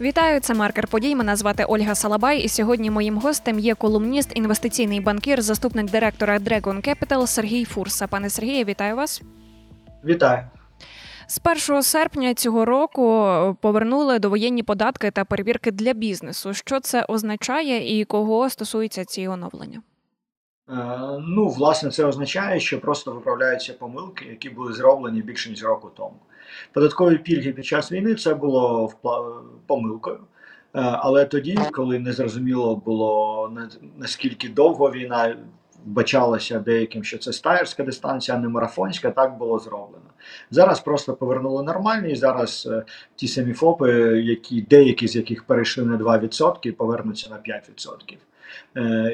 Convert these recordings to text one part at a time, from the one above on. Вітаю, це «Маркер подій». Мене звати Ольга Салабай, і сьогодні моїм гостем є колумніст, інвестиційний банкір, заступник директора Dragon Capital Сергій Фурса. Пане Сергію, вітаю вас. Вітаю. З 1 серпня цього року повернули довоєнні податки та перевірки для бізнесу. Що це означає і кого стосуються ці оновлення? Ну, власне, це означає, що просто виправляються помилки, які були зроблені більше ніж року тому. Податкові пільги під час війни – це було помилкою, але тоді, коли незрозуміло було, наскільки довго війна, вбачалося деяким, що це стаєрська дистанція, а не марафонська, так було зроблено. Зараз просто повернули нормальні, і зараз ті самі ФОПи, деякі з яких перейшли на 2%, повернуться на 5%.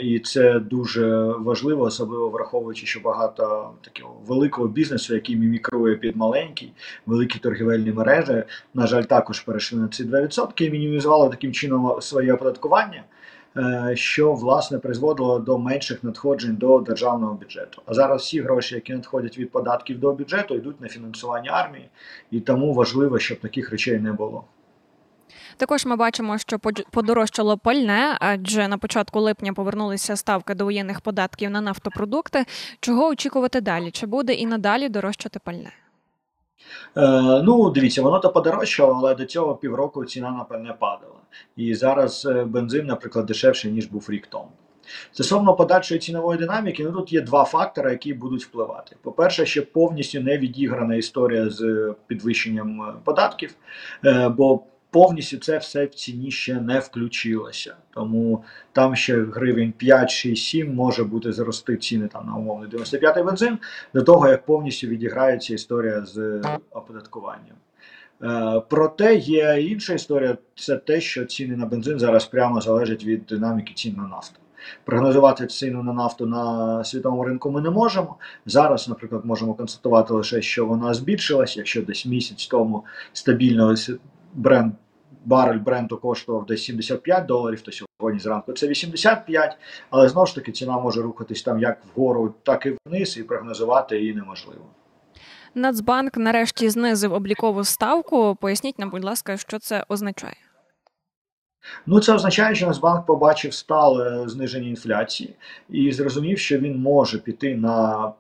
І це дуже важливо, особливо враховуючи, що багато такого великого бізнесу, який мімікрує під маленький, великі торгівельні мережі, на жаль, також перейшли на ці 2% і мінімізували таким чином своє оподаткування, що, власне, призводило до менших надходжень до державного бюджету. А зараз всі гроші, які надходять від податків до бюджету, йдуть на фінансування армії, і тому важливо, щоб таких речей не було. Також ми бачимо, що подорожчало пальне, адже на початку липня повернулися ставки довоєнних податків на нафтопродукти. Чого очікувати далі? Чи буде і надалі дорожчати пальне? Ну, дивіться, воно то подорожчало, але до цього півроку ціна на пальне падала. І зараз бензин, наприклад, дешевший, ніж був рік тому. Стосовно подальшої цінової динаміки, тут є два фактори, які будуть впливати. По-перше, ще повністю не відіграна історія з підвищенням податків, бо повністю це все в ціні ще не включилося. Тому там ще гривень 5, 6, 7 може бути зрости ціни там, на умовний 95-й бензин, до того, як повністю відіграється історія з оподаткуванням. Проте є інша історія, це те, що ціни на бензин зараз прямо залежать від динаміки цін на нафту. Прогнозувати ціну на нафту на світовому ринку ми не можемо. Зараз, наприклад, можемо констатувати лише, що вона збільшилась, якщо десь місяць тому стабільно барель бренду коштував десь $75, то сьогодні зранку це 85, але знову ж таки ціна може рухатись там як вгору, так і вниз, і прогнозувати її неможливо. Нацбанк нарешті знизив облікову ставку. Поясніть нам, будь ласка, що це означає? Це означає, що Нацбанк побачив стале зниження інфляції і зрозумів, що він може піти на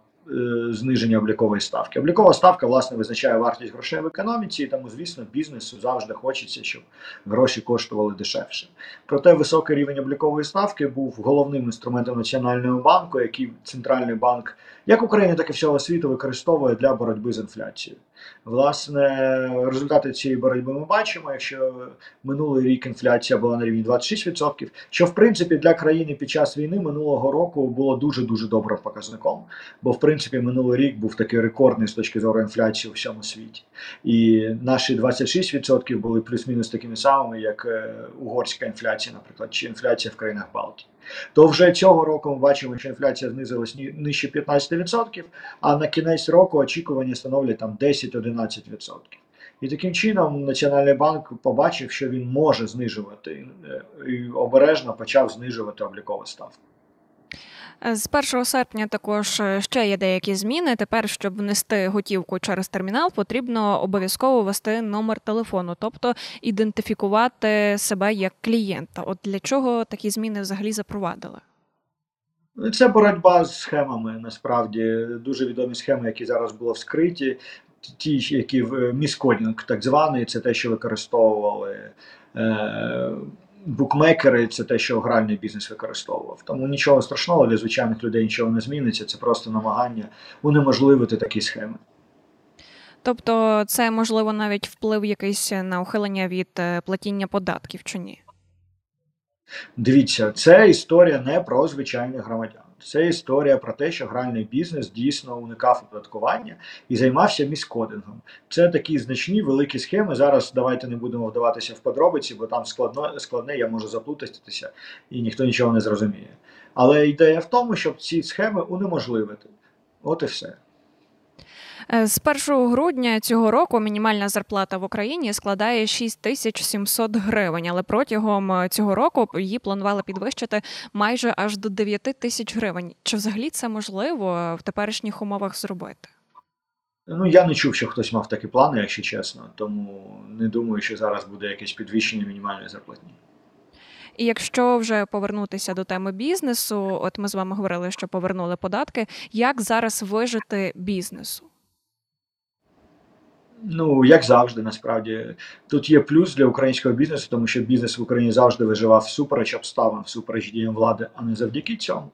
зниження облікової ставки. Облікова ставка, власне, визначає вартість грошей в економіці, і тому, звісно, бізнесу завжди хочеться, щоб гроші коштували дешевше. Проте високий рівень облікової ставки був головним інструментом Національного банку, який Центральний банк як України, так і всього світу використовує для боротьби з інфляцією. Власне, результати цієї боротьби ми бачимо, якщо минулий рік інфляція була на рівні 26%, що, в принципі, для країни під час війни минулого року було дуже-дуже добрим показником, бо, в принципі, минулий рік був такий рекордний з точки зору інфляції у всьому світі. І наші 26% були плюс-мінус такими самими, як угорська інфляція, наприклад, чи інфляція в країнах Балтії. То вже цього року ми бачимо, що інфляція знизилась нижче 15%, а на кінець року очікування становлять там 10-11%. І таким чином Національний банк побачив, що він може знижувати, і обережно почав знижувати облікову ставку. З 1 серпня також ще є деякі зміни. Тепер, щоб внести готівку через термінал, потрібно обов'язково ввести номер телефону, тобто ідентифікувати себе як клієнта. От для чого такі зміни взагалі запровадили? Це боротьба з схемами, насправді. Дуже відомі схеми, які зараз були вскриті. Ті, які міскодінг так званий, це те, що використовували букмекери, це те, що гральний бізнес використовував. Тому нічого страшного, для звичайних людей нічого не зміниться, це просто намагання унеможливити такі схеми. Тобто це, можливо, навіть вплив якийсь на ухилення від платіння податків, чи ні? Дивіться, це історія не про звичайних громадян. Це історія про те, що гральний бізнес дійсно уникав оподаткування і займався міскодингом. Це такі значні, великі схеми. Зараз давайте не будемо вдаватися в подробиці, бо там складне, я можу заплутатися, і ніхто нічого не зрозуміє. Але ідея в тому, щоб ці схеми унеможливити. От і все. З 1 грудня цього року мінімальна зарплата в Україні складає 6700 гривень, але протягом цього року її планували підвищити майже аж до 9000 гривень. Чи взагалі це можливо в теперішніх умовах зробити? Ну, я не чув, що хтось мав такі плани, якщо чесно, тому не думаю, що зараз буде якесь підвищення мінімальної зарплатні. І якщо вже повернутися до теми бізнесу, от ми з вами говорили, що повернули податки, як зараз вижити бізнесу? Ну, як завжди, насправді. Тут є плюс для українського бізнесу, тому що бізнес в Україні завжди виживав всупереч обставин, всупереч діям влади, а не завдяки цьому.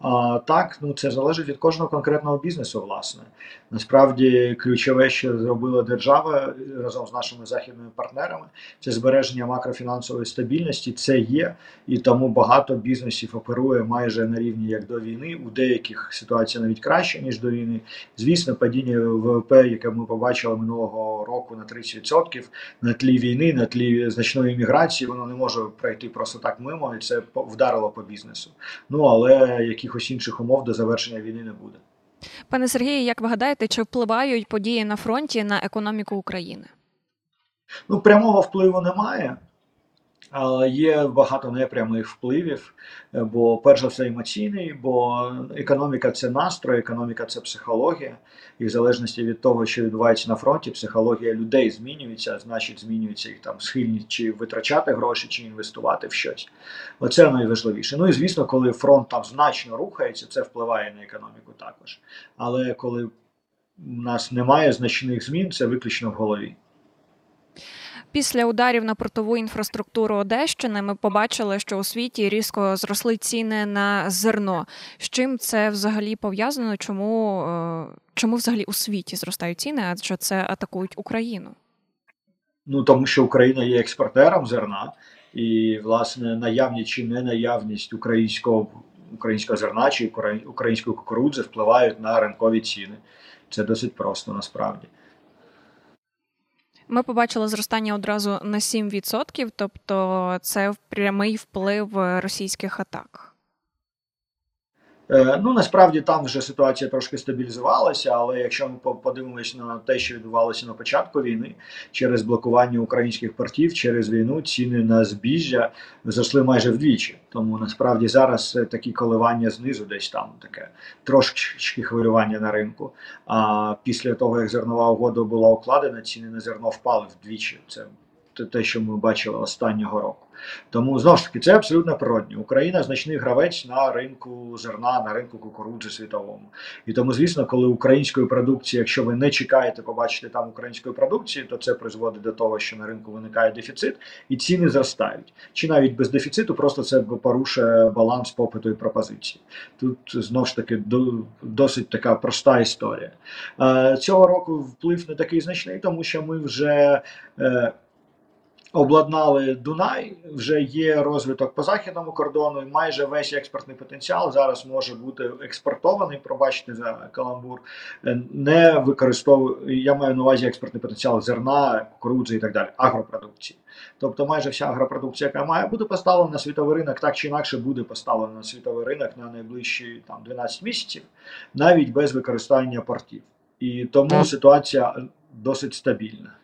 А так, ну, це залежить від кожного конкретного бізнесу, власне. Насправді, ключове, що зробила держава разом з нашими західними партнерами, це збереження макрофінансової стабільності, це є, і тому багато бізнесів оперує майже на рівні, як до війни, у деяких ситуація навіть краще, ніж до війни. Звісно, падіння ВВП, яке ми побачили минулого року на 30% на тлі війни, на тлі значної міграції, воно не може пройти просто так мимо, і це вдарило по бізнесу. Ну, але якихось інших умов до завершення війни не буде. Пане Сергію, як ви гадаєте, чи впливають події на фронті на економіку України? Ну, прямого впливу немає, але є багато непрямих впливів, бо перш за все емоційний, бо економіка – це настрої, економіка – це психологія, і в залежності від того, що відбувається на фронті, психологія людей змінюється, значить змінюється їх там схильність чи витрачати гроші, чи інвестувати в щось. Оце найважливіше. Ну і звісно, коли фронт там значно рухається, це впливає на економіку також. Але коли в нас немає значних змін, це виключно в голові. Після ударів на портову інфраструктуру Одещини ми побачили, що у світі різко зросли ціни на зерно. З чим це взагалі пов'язано? Чому взагалі у світі зростають ціни, адже це атакують Україну? Ну, тому що Україна є експортером зерна і, власне, наявність чи ненаявність українського зерна чи української кукурудзи впливають на ринкові ціни. Це досить просто насправді. Ми побачили зростання одразу на 7%, тобто це прямий вплив російських атак. Ну, насправді, там вже ситуація трошки стабілізувалася, але якщо ми подивимося на те, що відбувалося на початку війни, через блокування українських портів, через війну ціни на збіжжя зросли майже вдвічі. Тому, насправді, зараз такі коливання знизу десь там таке, трошки хвилювання на ринку. А після того, як зернова угода була укладена, ціни на зерно впали вдвічі. Це те, що ми бачили останнього року. Тому, знову ж таки, це абсолютно природньо. Україна – значний гравець на ринку зерна, на ринку кукурудзи світовому. І тому, звісно, коли української продукції, якщо ви не чекаєте побачити там української продукції, то це призводить до того, що на ринку виникає дефіцит і ціни зростають. Чи навіть без дефіциту, просто це порушує баланс попиту і пропозиції. Тут, знову ж таки, досить така проста історія. Цього року вплив не такий значний, тому що ми вже обладнали Дунай, вже є розвиток по західному кордону, і майже весь експортний потенціал зараз може бути експортований, пробачте за каламбур, не використовую, я маю на увазі експортний потенціал зерна, кукурудзи і так далі, агропродукції. Тобто майже вся агропродукція, яка має бути поставлена на світовий ринок, так чи інакше буде поставлена на світовий ринок на найближчі там, 12 місяців, навіть без використання портів. І тому ситуація досить стабільна.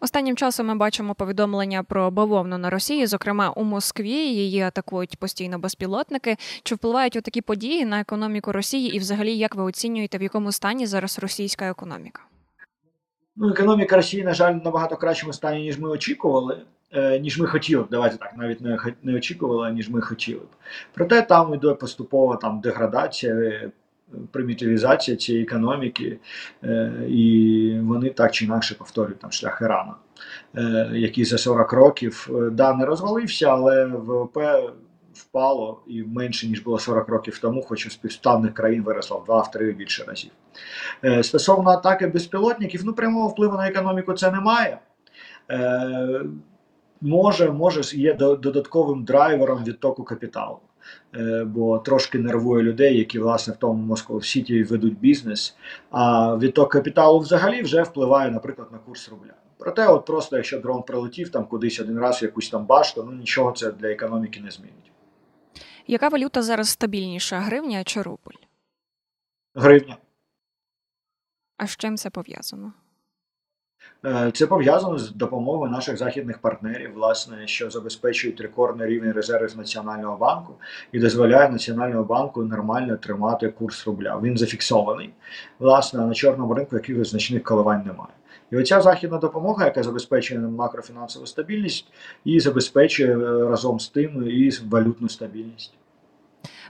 Останнім часом ми бачимо повідомлення про бавовну на Росії, зокрема у Москві, її атакують постійно безпілотники. Чи впливають отакі події на економіку Росії і взагалі як ви оцінюєте, в якому стані зараз російська економіка? Ну, економіка Росії, на жаль, в набагато кращому стані, ніж ми очікували. Ніж ми хотіли б, давайте так, навіть не очікували, ніж ми хотіли б. Проте там йде поступова деградація, примітивізація цієї економіки, і вони так чи інакше повторюють шлях Ірана, який за 40 років, не розвалився, але ВВП впало і менше, ніж було 40 років тому, хоч у співставних країн виросло в 2-3 більше разів. Стосовно атаки безпілотників, прямого впливу на економіку це немає. Може, є додатковим драйвером відтоку капіталу. Бо трошки нервує людей, які, власне, в тому Москва-Сіті ведуть бізнес, а відток капіталу взагалі вже впливає, наприклад, на курс рубля. Проте, просто якщо дрон прилетів кудись один раз в якусь башту, нічого це для економіки не змінить. Яка валюта зараз стабільніша, гривня чи рубль? Гривня. А з чим це пов'язано? Це пов'язано з допомогою наших західних партнерів, власне, що забезпечують рекордний рівень резервів Національного банку і дозволяє Національному банку нормально тримати курс рубля. Він зафіксований, власне, на чорному ринку якихось значних коливань немає. І оця західна допомога, яка забезпечує макрофінансову стабільність і забезпечує разом з тим і валютну стабільність.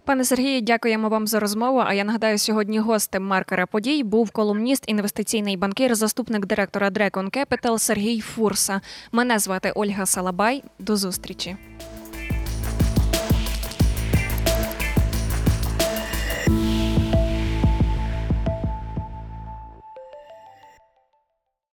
Пане Сергію, дякуємо вам за розмову. А я нагадаю, сьогодні гостем Маркера Подій був колумніст, інвестиційний банкір, заступник директора Dragon Capital Сергій Фурса. Мене звати Ольга Салабай. До зустрічі.